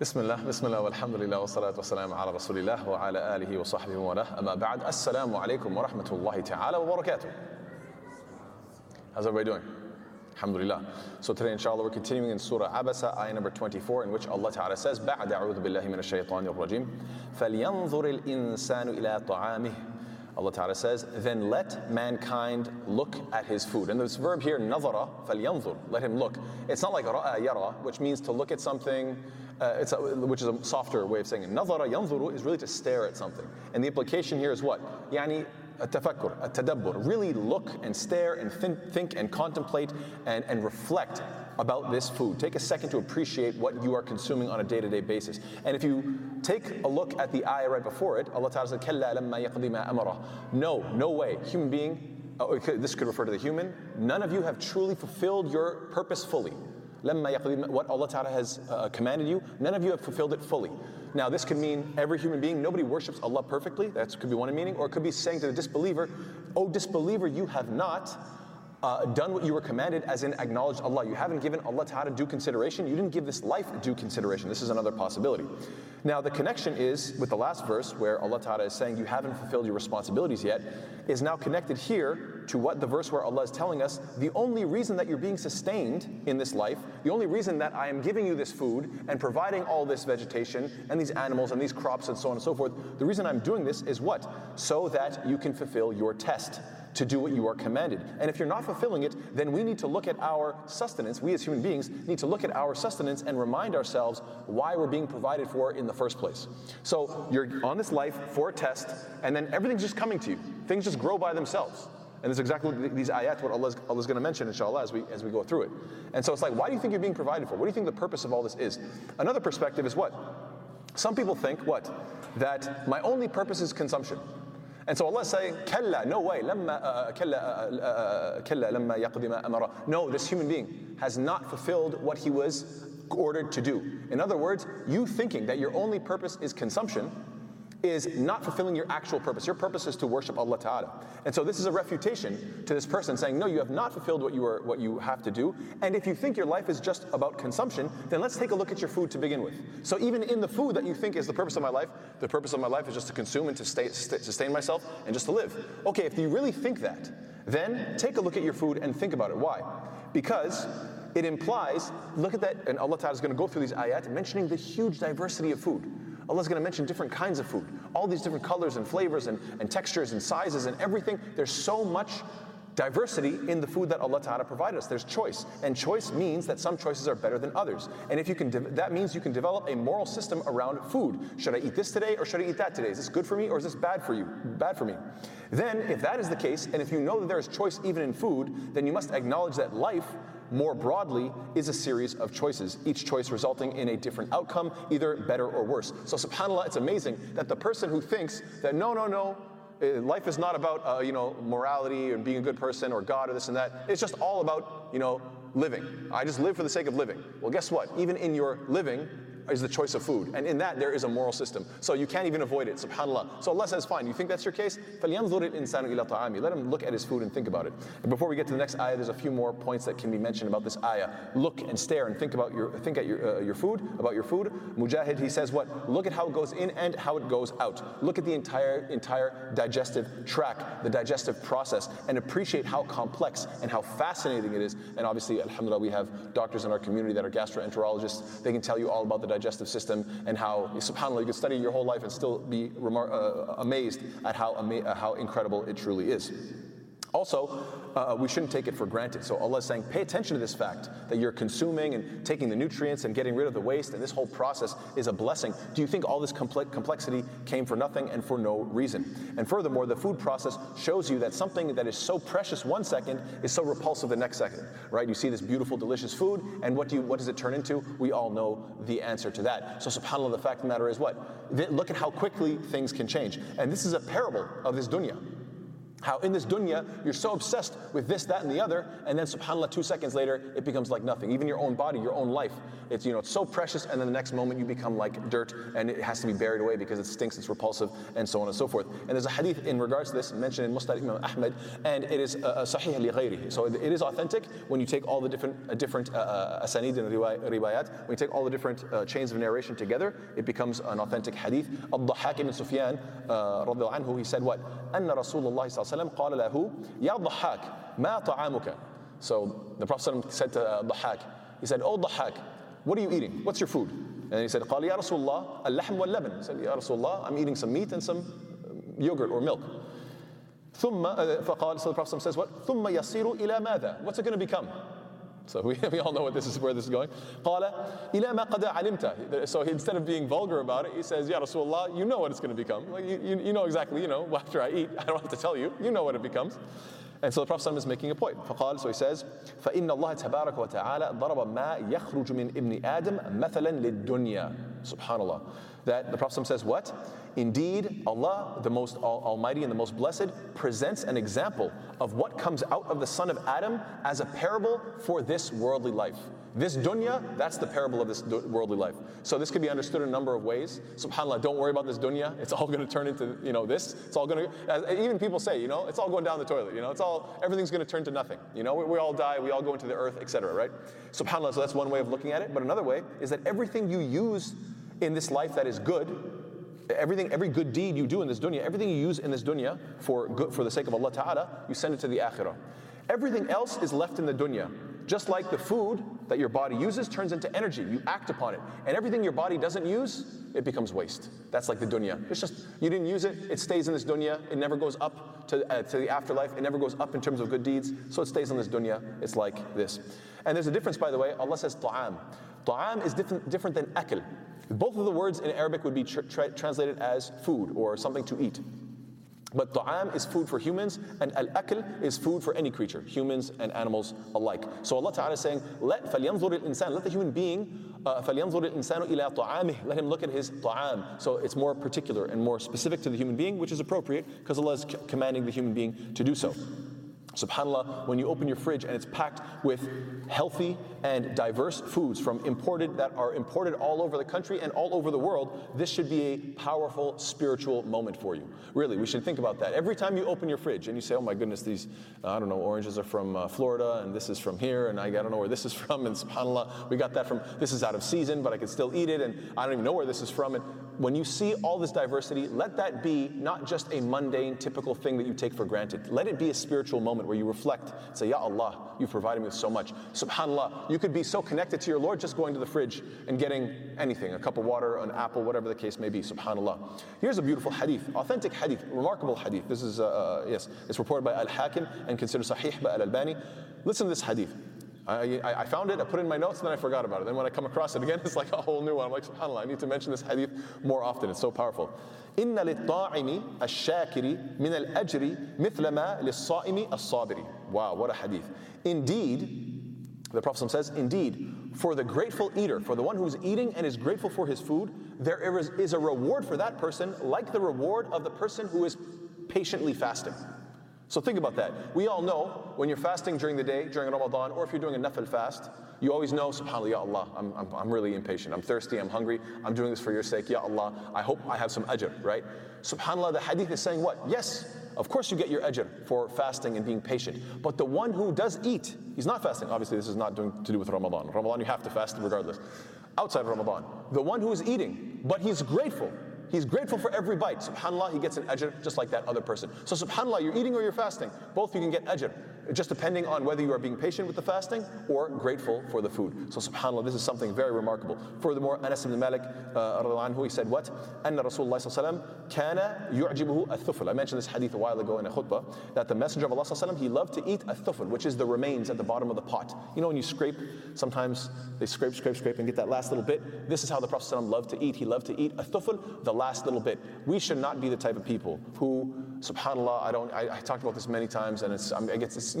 Bismillah, alhamdulillah, wa salatu wa salam ala Rasulillah wa ala alihi wa sahbihi wa lah. Amma ba'd, assalamu alaikum wa rahmatullahi ta'ala wa barakatuh. How's everybody doing? Alhamdulillah. So today, inshallah, we're continuing in Surah Abasa, ayah number 24, in which Allah Ta'ala says, بَعْدَ أَعُوذُ بِاللَّهِ مِنَ الشَّيْطَانِ الرَّجِيمِ فَلْيَنْظُرِ الْإِنسَانُ إِلَىٰ طَعَامِهِ. Allah Ta'ala says, then let mankind look at his food. And this verb here, نَظَرَ فَلْيَنْظُرْ, let him look. It's not like رَأَى يَرَى, which means to look at something, which is a softer way of saying it. نَظَرَ يَنْظُرُ is really to stare at something. And the implication here is what? يعني التفكر, التدبر, really look and stare and think and contemplate and reflect about this food. Take a second to appreciate what you are consuming on a day-to-day basis. And if you take a look at the ayah right before it, Allah Ta'ala said, كَلَّا لَمَّا يَقْضِ مَا أَمَرَهُ. No, no way. Human being, this could refer to the human, none of you have truly fulfilled your purpose fully. What Allah Ta'ala has commanded you, none of you have fulfilled it fully. Now this could mean every human being, nobody worships Allah perfectly, that could be one meaning, or it could be saying to the disbeliever, oh disbeliever, you have not done what you were commanded, as in acknowledged Allah. You haven't given Allah Ta'ala due consideration, you didn't give this life due consideration. This is another possibility. Now the connection is, with the last verse where Allah Ta'ala is saying you haven't fulfilled your responsibilities yet, is now connected here to what the verse where Allah is telling us, the only reason that you're being sustained in this life, the only reason that I am giving you this food and providing all this vegetation and these animals and these crops and so on and so forth, the reason I'm doing this is what? So that you can fulfill your test to do what you are commanded. And if you're not fulfilling it, then we need to look at our sustenance, we as human beings need to look at our sustenance and remind ourselves why we're being provided for in the first place. So you're on this life for a test, and then everything's just coming to you. Things just grow by themselves. And it's exactly these ayat what Allah's going to mention, inshallah, as we go through it. And so it's like, why do you think you're being provided for? What do you think the purpose of all this is? Another perspective is what? Some people think what? That my only purpose is consumption. And so Allah is saying, Kalla, no way, Kalla lamma yaqdima amara. No, this human being has not fulfilled what he was ordered to do. In other words, you thinking that your only purpose is consumption is not fulfilling your actual purpose. Your purpose is to worship Allah Ta'ala. And so this is a refutation to this person saying, no, you have not fulfilled what you have to do. And if you think your life is just about consumption, then let's take a look at your food to begin with. So even in the food that you think is the purpose of my life, the purpose of my life is just to consume and to sustain myself and just to live. Okay, if you really think that, then take a look at your food and think about it. Why? Because it implies, look at that, and Allah Ta'ala is going to go through these ayat mentioning the huge diversity of food. Allah's going to mention different kinds of food, all these different colors and flavors and textures and sizes and everything. There's so much diversity in the food that Allah Ta'ala provided us. There's choice, and choice means that some choices are better than others. And if you can, that means you can develop a moral system around food. Should I eat this today or should I eat that today? Is this good for me or is this bad for me? Then, if that is the case, and if you know that there is choice even in food, then you must acknowledge that life, more broadly, is a series of choices, each choice resulting in a different outcome, either better or worse. So subhanAllah, it's amazing that the person who thinks that no, life is not about morality and being a good person or God or this and that, it's just all about living. I just live for the sake of living. Well, guess what? Even in your living is the choice of food, and in that there is a moral system. So you can't even avoid it, subhanAllah. So Allah says, fine, you think that's your case? فَلْيَنْظُرِ الْإِنسَانُ إِلَىٰ طَعَامِهِ. Let him look at his food and think about it. And before we get to the next ayah, there's a few more points that can be mentioned about this ayah. Look and stare and think about your food. Mujahid, he says what? Look at how it goes in and how it goes out. Look at the entire digestive tract, the digestive process, and appreciate how complex and how fascinating it is. And obviously, alhamdulillah, we have doctors in our community that are gastroenterologists. They can tell you all about the digestive system and how, subhanAllah, you could study your whole life and still be amazed at how incredible it truly is. Also, we shouldn't take it for granted. So Allah is saying, pay attention to this fact that you're consuming and taking the nutrients and getting rid of the waste, and this whole process is a blessing. Do you think all this complexity came for nothing and for no reason? And furthermore, the food process shows you that something that is so precious one second is so repulsive the next second, right? You see this beautiful, delicious food, and what does it turn into? We all know the answer to that. So subhanAllah, the fact of the matter is what? Look at how quickly things can change. And this is a parable of this dunya. How in this dunya, you're so obsessed with this, that, and the other, and then subhanAllah, 2 seconds later, it becomes like nothing. Even your own body, your own life, it's, you know, it's so precious, and then the next moment you become like dirt, and it has to be buried away because it stinks, it's repulsive, and so on and so forth. And there's a hadith in regards to this mentioned in Musnad Imam Ahmed, and it is sahih li ghayrihi. So it is authentic when you take all the different asanid and riwayat, when you take all the different chains of narration together, it becomes an authentic hadith. Al-Dahhak bin Sufyan, radhiallahu anhu, he said what? Anna Rasulullah قال له يا ضحاك ما طعامك. So the Prophet said to ضحاك, he said, "Oh ضحاك, what are you eating? What's your food?" And he said, قال يا رسول الله اللحم واللبن. He said, "Ya Rasulullah, I'm eating some meat and some yogurt or milk." ثم فقال, so the Prophet says what? ثم يصير إلى ماذا? What's it going to become? So we all know where this is going. قَالَ إِلَى مَا قَدَى عَلِمْتَ. So instead of being vulgar about it, he says, "Ya Rasulullah, you know what it's going to become. Like, you know exactly, you know, after I eat, I don't have to tell you. You know what it becomes." And so the Prophet is making a point. فقال, so he says, فَإِنَّ اللَّهَ تَبَارَكَ وَتَعَالَى ضَرَبَ مَا يَخْرُجُ مِنْ إِبْنِ آدَمَ مَثَلًا لِلدُّنْيَا. SubhanAllah. That the Prophet says what? Indeed, Allah, the most almighty and the most blessed, presents an example of what comes out of the son of Adam as a parable for this worldly life. This dunya, that's the parable of this worldly life. So this could be understood in a number of ways. SubhanAllah, don't worry about this dunya. It's all going to turn into, you know, this. It's all going to, even people say, you know, it's all going down the toilet. You know, it's all, everything's going to turn to nothing. You know, we all die, we all go into the earth, etc., right? SubhanAllah, so that's one way of looking at it. But another way is that everything you use in this life that is good, every good deed you do in this dunya, everything you use in this dunya for good, for the sake of Allah Ta'ala, you send it to the akhirah. Everything else is left in the dunya. Just like the food that your body uses turns into energy, you act upon it. And everything your body doesn't use, it becomes waste. That's like the dunya. It's just, you didn't use it, it stays in this dunya, it never goes up to the afterlife, it never goes up in terms of good deeds, so it stays in this dunya, it's like this. And there's a difference, by the way. Allah says ta'am. Ta'am is different than akl. Both of the words in Arabic would be translated as food or something to eat. But ta'am is food for humans, and al-akl is food for any creature, humans and animals alike. So Allah Ta'ala is saying, let the human being, let him look at his ta'am. So it's more particular and more specific to the human being, which is appropriate because Allah is commanding the human being to do so. SubhanAllah, when you open your fridge and it's packed with healthy and diverse foods from that are imported all over the country and all over the world, this should be a powerful spiritual moment for you. Really, we should think about that. Every time you open your fridge and you say, "Oh my goodness, these, I don't know, oranges are from Florida, and this is from here, and I don't know where this is from, and SubhanAllah, we got that from, this is out of season, but I can still eat it, and I don't even know where this is from." And when you see all this diversity, let that be not just a mundane, typical thing that you take for granted. Let it be a spiritual moment where you reflect, say, "Ya Allah, you've provided me with so much." SubhanAllah, you could be so connected to your Lord just going to the fridge and getting anything, a cup of water, an apple, whatever the case may be, SubhanAllah. Here's a beautiful hadith, authentic hadith, remarkable hadith. This is, it's reported by Al-Hakim and considered sahih by Al-Albani. Listen to this hadith. I found it, I put it in my notes, and then I forgot about it. Then when I come across it again, it's like a whole new one. I'm like, SubhanAllah, I need to mention this hadith more often. It's so powerful. إِنَّ لِلطَّاعِمِ الشَّاكِرِ مِنَ الْأَجْرِ مِثْلَ مَا لِلصَّائِمِ الصَّابِرِ. Wow, what a hadith. Indeed, the Prophet says, indeed, for the grateful eater, for the one who's eating and is grateful for his food, there is a reward for that person like the reward of the person who is patiently fasting. So think about that. We all know when you're fasting during the day, during Ramadan, or if you're doing a nafil fast, you always know, SubhanAllah, Ya Allah, I'm really impatient, I'm thirsty, I'm hungry, I'm doing this for your sake, Ya Allah, I hope I have some ajr, right? SubhanAllah, the hadith is saying what? Yes, of course you get your ajr for fasting and being patient, but the one who does eat, he's not fasting. Obviously, this is not to do with Ramadan. Ramadan, you have to fast regardless. Outside of Ramadan, the one who is eating, but he's grateful. He's grateful for every bite. SubhanAllah, he gets an ajr just like that other person. So SubhanAllah, you're eating or you're fasting. Both you can get ajr, just depending on whether you are being patient with the fasting or grateful for the food. So SubhanAllah, this is something very remarkable. Furthermore, Anas ibn Malik, he said what? أَنَّ رَسُولُ اللَّهِ صَلَّى اللَّهُ عَلَيْهِ وَسَلَّمَ كَانَ يُعْجِبُهُ الثُّفْلُ. I mentioned this hadith a while ago in a khutbah, that the Messenger of Allah ﷺ, he loved to eat الثُّفْلُ, which is the remains at the bottom of the pot. You know, when you scrape, sometimes they scrape, and get that last little bit. This is how the Prophet ﷺ loved to eat. He loved to eat الثُّفْلُ, the last little bit. We should not be the type of people who, SubhanAllah, I talked about this many times, and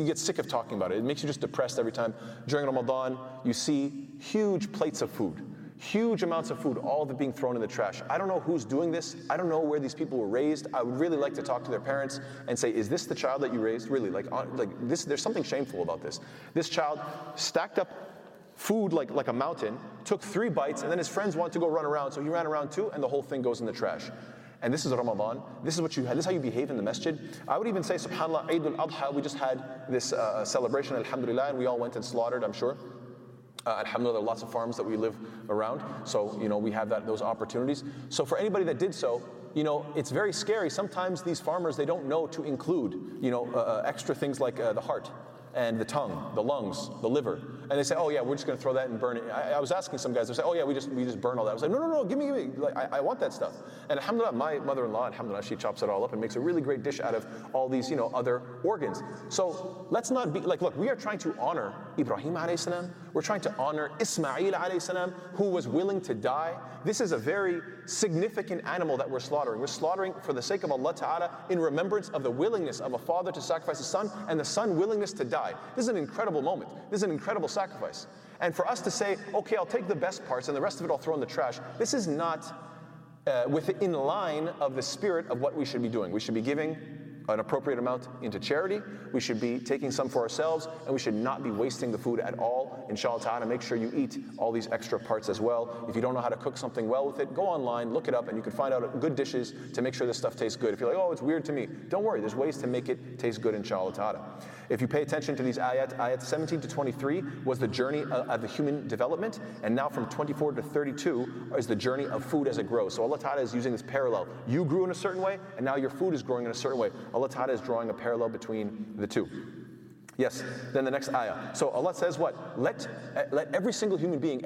you get sick of talking about it. It makes you just depressed every time. During Ramadan, you see huge plates of food, Huge amounts of food, all of it being thrown in the trash. I don't know who's doing this. I don't know where these people were raised. I would really like to talk to their parents and say, is this the child that you raised? Really, like this, there's something shameful about this. This child stacked up food like a mountain, took 3 bites, and then his friends want to go run around, so he ran around too, and the whole thing goes in the trash. And this is Ramadan. This is how you behave in the masjid. I would even say, subhanAllah, Eid al Adha, we just had this celebration, alhamdulillah, and we all went and slaughtered, I'm sure. Alhamdulillah, there are lots of farms that we live around, so we have those opportunities. So for anybody that did so, it's very scary. Sometimes these farmers, they don't know to include, extra things like the heart and the tongue, the lungs, the liver. And they say, oh yeah, we're just going to throw that and burn it. I was asking some guys, they say, oh yeah, we just burn all that. I was like, no, give me. Like, I want that stuff. And alhamdulillah, my mother-in-law, alhamdulillah, she chops it all up and makes a really great dish out of all these, other organs. So let's not be, look, we are trying to honor Ibrahim alayhi salam. We're trying to honor Ismail alayhi salam, who was willing to die. This is a very significant animal that we're slaughtering. We're slaughtering for the sake of Allah Ta'ala in remembrance of the willingness of a father to sacrifice his son and the son willingness to die. This is an incredible moment. This is an incredible sacrifice. And for us to say, okay, I'll take the best parts and the rest of it I'll throw in the trash, this is not within line of the spirit of what we should be doing. We should be giving an appropriate amount into charity, we should be taking some for ourselves, and we should not be wasting the food at all. Inshallah ta'ala, make sure you eat all these extra parts as well. If you don't know how to cook something well with it, go online, look it up, and you can find out good dishes to make sure this stuff tastes good. If you're like, oh, it's weird to me, don't worry, there's ways to make it taste good, inshallah ta'ala. If you pay attention to these ayat 17 to 23 was the journey of the human development, and now from 24 to 32 is the journey of food as it grows. So Allah Ta'ala is using this parallel. You grew in a certain way, and now your food is growing in a certain way. Allah Ta'ala is drawing a parallel between the two. Yes, then the next ayah. So Allah says what? Let every single human being,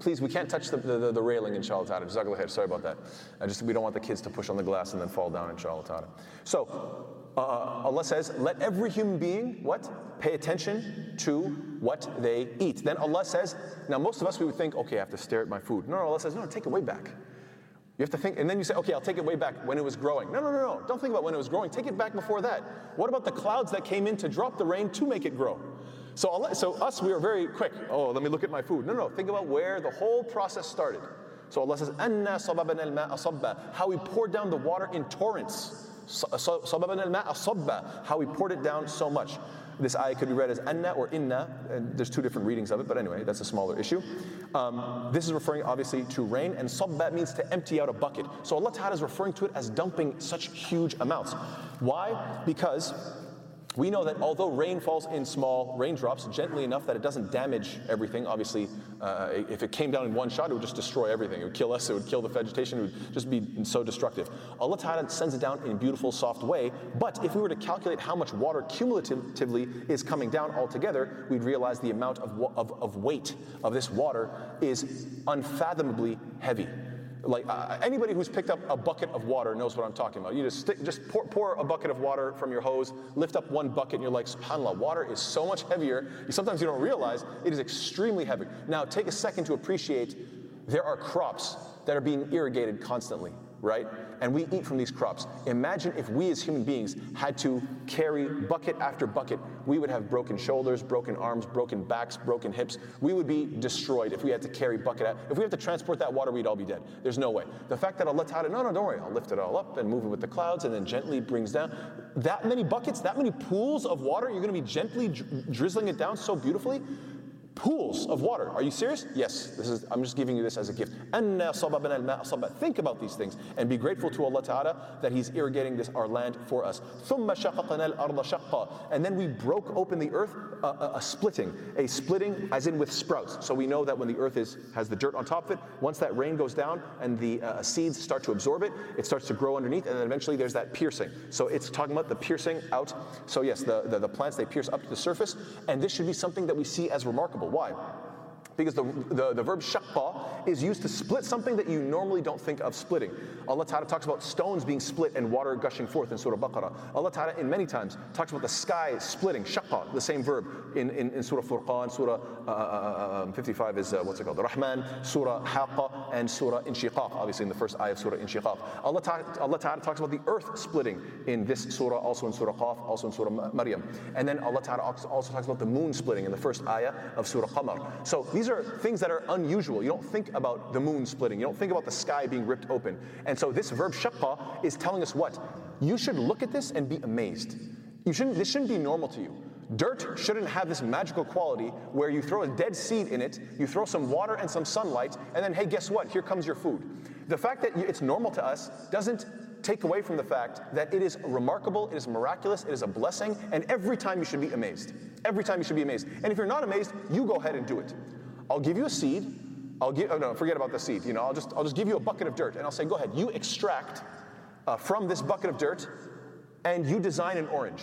please, we can't touch the railing, inshallah ta'ala. Jazakallah khair, sorry about that. We don't want the kids to push on the glass and then fall down, inshallah ta'ala. So, Allah says, let every human being, what? Pay attention to what they eat. Then Allah says, now most of us, we would think, okay, I have to stare at my food. No, Allah says, no, take it way back. You have to think, and then you say, okay, I'll take it way back when it was growing. No, don't think about when it was growing. Take it back before that. What about the clouds that came in to drop the rain to make it grow? So Allah, we are very quick. Oh, let me look at my food. No, think about where the whole process started. So Allah says, أَنَّا صَبَبَنَا الْمَاءَ صَبَّا, how we poured down the water in torrents. صَبَبَنَا الْمَاءَ صَبَّا, how we poured it down so much. This ayah could be read as anna or inna, and there's 2 different readings of it, but anyway, that's a smaller issue. This is referring obviously to rain, and sabba means to empty out a bucket. So Allah Ta'ala is referring to it as dumping such huge amounts. Why? Because we know that although rain falls in small raindrops, gently enough that it doesn't damage everything, obviously, if it came down in one shot, it would just destroy everything. It would kill us, it would kill the vegetation, it would just be so destructive. Allah Ta'ala sends it down in a beautiful, soft way, but if we were to calculate how much water cumulatively is coming down altogether, we'd realize the amount of weight of this water is unfathomably heavy. Anybody who's picked up a bucket of water knows what I'm talking about. You just pour a bucket of water from your hose, lift up one bucket, and you're like, subhanAllah, water is so much heavier. Sometimes you don't realize it is extremely heavy. Now, take a second to appreciate there are crops that are being irrigated constantly, right? And we eat from these crops. Imagine if we as human beings had to carry bucket after bucket. We would have broken shoulders, broken arms, broken backs, broken hips. We would be destroyed if we had to carry bucket out. If we had to transport that water, we'd all be dead. There's no way. The fact that Allah Ta'ala, no, don't worry, I'll lift it all up and move it with the clouds and then gently brings down. That many buckets, that many pools of water, you're going to be gently drizzling it down so beautifully. Pools of water. Are you serious? Yes. I'm just giving you this as a gift. Think about these things and be grateful to Allah Ta'ala that He's irrigating our land for us. And then we broke open the earth, a splitting as in with sprouts. So we know that when the earth has the dirt on top of it, once that rain goes down and the seeds start to absorb it, it starts to grow underneath, and then eventually there's that piercing. So it's talking about the piercing out. So yes, the plants, they pierce up to the surface, and this should be something that we see as remarkable. Why? Because the verb shaqqa is used to split something that you normally don't think of splitting. Allah Ta'ala talks about stones being split and water gushing forth in Surah Baqarah. Allah Ta'ala in many times talks about the sky splitting, shaqqa, the same verb in Surah Furqan, Surah 55 is, the Rahman, Surah Haqqa, and Surah Inshiqaq, obviously in the first ayah of Surah Inshiqaq. Allah Ta'ala talks about the earth splitting in this Surah, also in Surah Qaf, also in Surah Maryam. And then Allah Ta'ala also talks about the moon splitting in the first ayah of Surah Qamar. So these These are things that are unusual. You don't think about the moon splitting. You don't think about the sky being ripped open. And so this verb shaqqa is telling us what? You should look at this and be amazed. This shouldn't be normal to you. Dirt shouldn't have this magical quality where you throw a dead seed in it, you throw some water and some sunlight, and then, hey, guess what? Here comes your food. The fact that it's normal to us doesn't take away from the fact that it is remarkable, it is miraculous, it is a blessing, and every time you should be amazed. Every time you should be amazed. And if you're not amazed, you go ahead and do it. I'll give you a seed. Forget about the seed. I'll just give you a bucket of dirt, and I'll say, go ahead. You extract from this bucket of dirt, and you design an orange.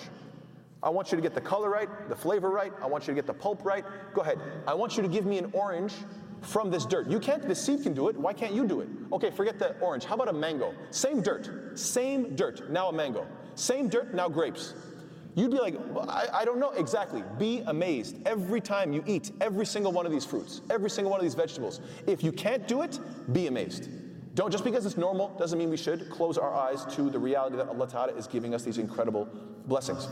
I want you to get the color right, the flavor right. I want you to get the pulp right. Go ahead. I want you to give me an orange from this dirt. You can't, the seed can do it. Why can't you do it? Okay, forget the orange. How about a mango? Same dirt, now a mango. Same dirt, now grapes. You'd be like, I don't know exactly. Be amazed every time you eat every single one of these fruits, every single one of these vegetables. If you can't do it, be amazed. Don't, just because it's normal doesn't mean we should close our eyes to the reality that Allah Ta'ala is giving us these incredible blessings.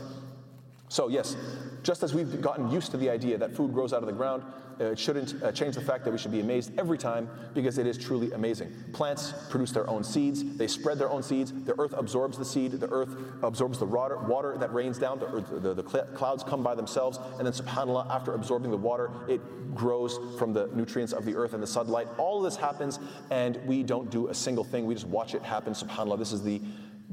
So yes, just as we've gotten used to the idea that food grows out of the ground, it shouldn't change the fact that we should be amazed every time, because it is truly amazing. Plants produce their own seeds, they spread their own seeds, the earth absorbs the seed, the earth absorbs the water that rains down, the clouds come by themselves, and then subhanAllah, after absorbing the water, it grows from the nutrients of the earth and the sunlight. All this happens, and we don't do a single thing, we just watch it happen, subhanAllah. This is the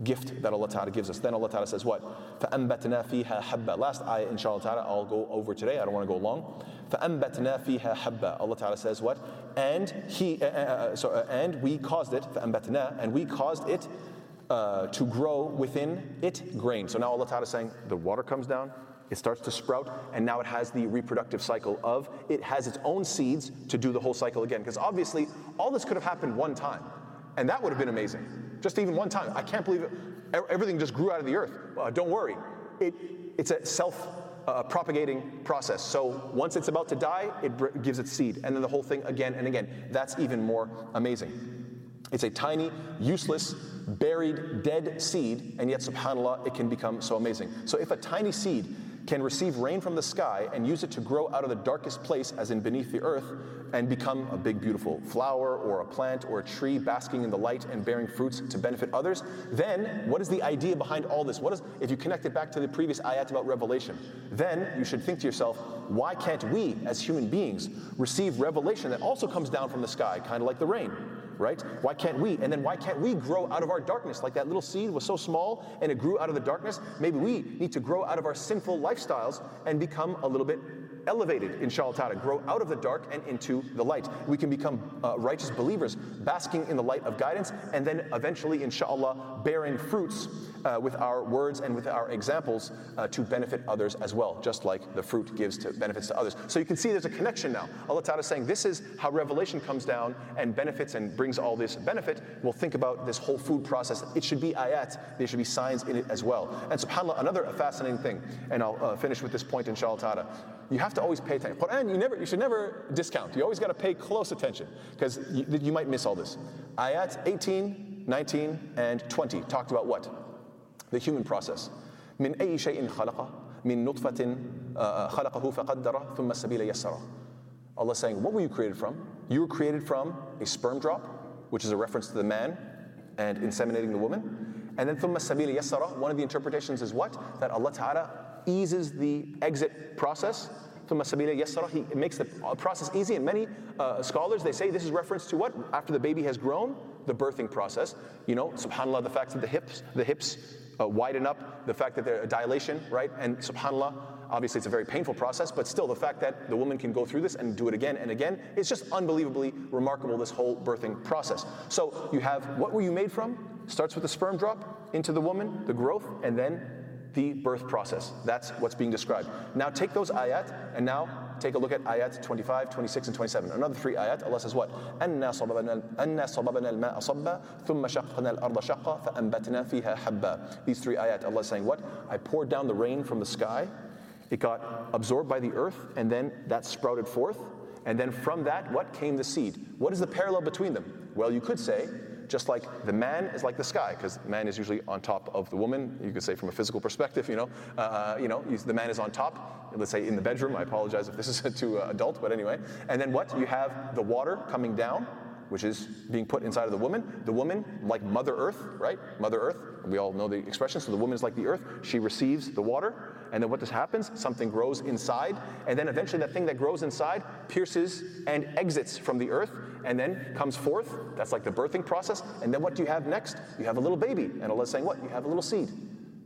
gift that Allah Ta'ala gives us. Then Allah Ta'ala says what? فَأَنْبَتْنَا فِيهَا حَبَّا. Last ayah, inshallah Ta'ala, I'll go over today. I don't want to go long. فَأَنْبَتْنَا فِيهَا حَبَّا. Allah Ta'ala says what? And we caused it, فَأَنْبَتْنَا, and we caused it to grow within it grain. So now Allah Ta'ala is saying the water comes down, it starts to sprout, and now it has the reproductive cycle of, it has its own seeds to do the whole cycle again. Because obviously, all this could have happened one time, and that would have been amazing. Just even one time. I can't believe it. Everything just grew out of the earth. Don't worry. It's a self-propagating process. So once it's about to die, it gives its seed. And then the whole thing again and again. That's even more amazing. It's a tiny, useless, buried, dead seed. And yet, subhanAllah, it can become so amazing. So if a tiny seed can receive rain from the sky and use it to grow out of the darkest place, as in beneath the earth, and become a big, beautiful flower or a plant or a tree basking in the light and bearing fruits to benefit others, then what is the idea behind all this? If you connect it back to the previous ayat about revelation, then you should think to yourself, why can't we, as human beings, receive revelation that also comes down from the sky, kind of like the rain? Right? Why can't we? And then why can't we grow out of our darkness? Like that little seed was so small and it grew out of the darkness. Maybe we need to grow out of our sinful lifestyles and become a little bit elevated, inshallah ta'ala, grow out of the dark and into the light. We can become righteous believers, basking in the light of guidance, and then eventually, inshallah, bearing fruits with our words and with our examples to benefit others as well, just like the fruit gives benefits to others. So you can see there's a connection now. Allah Ta'ala is saying this is how revelation comes down and benefits and brings all this benefit. We'll think about this whole food process. It should be ayat. There should be signs in it as well. And subhanAllah, another fascinating thing, and I'll finish with this point, inshallah ta'ala. You have to always pay attention. Quran, you should never discount. You always got to pay close attention, because you might miss all this. Ayat 18, 19, and 20 talked about what? The human process. مِنْ أَيِّ شَيْءٍ خَلَقَهُ مِنْ نُطْفَةٍ خَلَقَهُ فَقَدَّرَهُ ثُمَّ السَّبِيلَ يَسَّرَهُ. Allah saying, what were you created from? You were created from a sperm drop, which is a reference to the man and inseminating the woman. And then ثُمَّ السَّبِيلَ يَسَّرَهُ. One of the interpretations is what? That Allah Ta'ala eases the exit process. He makes the process easy, and many scholars, they say this is reference to what? After the baby has grown, the birthing process. Subhanallah, the fact that the hips widen up, the fact that there's a dilation, right? And subhanallah, obviously it's a very painful process, but still the fact that the woman can go through this and do it again and again, it's just unbelievably remarkable, this whole birthing process. So you have, what were you made from? Starts with the sperm drop into the woman, the growth, and then the birth process. That's what's being described. Now take those ayat, and now take a look at ayat 25, 26, and 27. Another three ayat, Allah says what? أَنَّا صَبَبَنَا الْمَاءَ صَبَّا ثُمَّ شَقَّنَا الْأَرْضَ شَقَّا فَأَنْبَتْنَا فِيهَا حَبَّا. These three ayat, Allah is saying what? I poured down the rain from the sky, it got absorbed by the earth, and then that sprouted forth, and then from that, what came the seed? What is the parallel between them? Well, you could say just like the man is like the sky, because man is usually on top of the woman. You could say from a physical perspective, the man is on top, let's say in the bedroom. I apologize if this is too adult, but anyway. And then what? You have the water coming down, which is being put inside of the woman. The woman, like Mother Earth, right? Mother Earth, we all know the expression. So the woman is like the earth. She receives the water. And then what just happens? Something grows inside. And then eventually that thing that grows inside pierces and exits from the earth and then comes forth. That's like the birthing process. And then what do you have next? You have a little baby. And Allah's saying what? You have a little seed.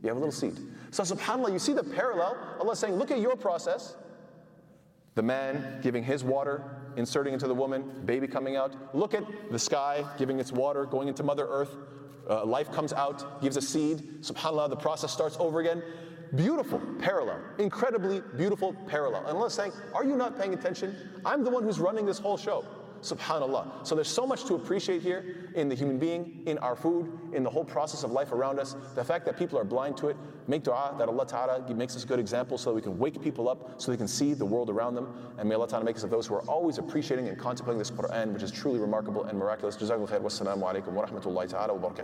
You have a little seed. So subhanAllah, you see the parallel. Allah's saying, look at your process. The man giving his water, inserting into the woman, baby coming out. Look at the sky giving its water, going into Mother Earth. Life comes out, gives a seed. SubhanAllah, the process starts over again. Beautiful parallel, incredibly beautiful parallel. And Allah's saying, are you not paying attention? I'm the one who's running this whole show. SubhanAllah. So there's so much to appreciate here in the human being, in our food, in the whole process of life around us. The fact that people are blind to it, make dua that Allah Ta'ala makes us good examples so that we can wake people up, so they can see the world around them. And may Allah Ta'ala make us of those who are always appreciating and contemplating this Qur'an, which is truly remarkable and miraculous. Jazakallah khair. Wassalamu alaikum wa rahmatullahi ta'ala wa barakatuh.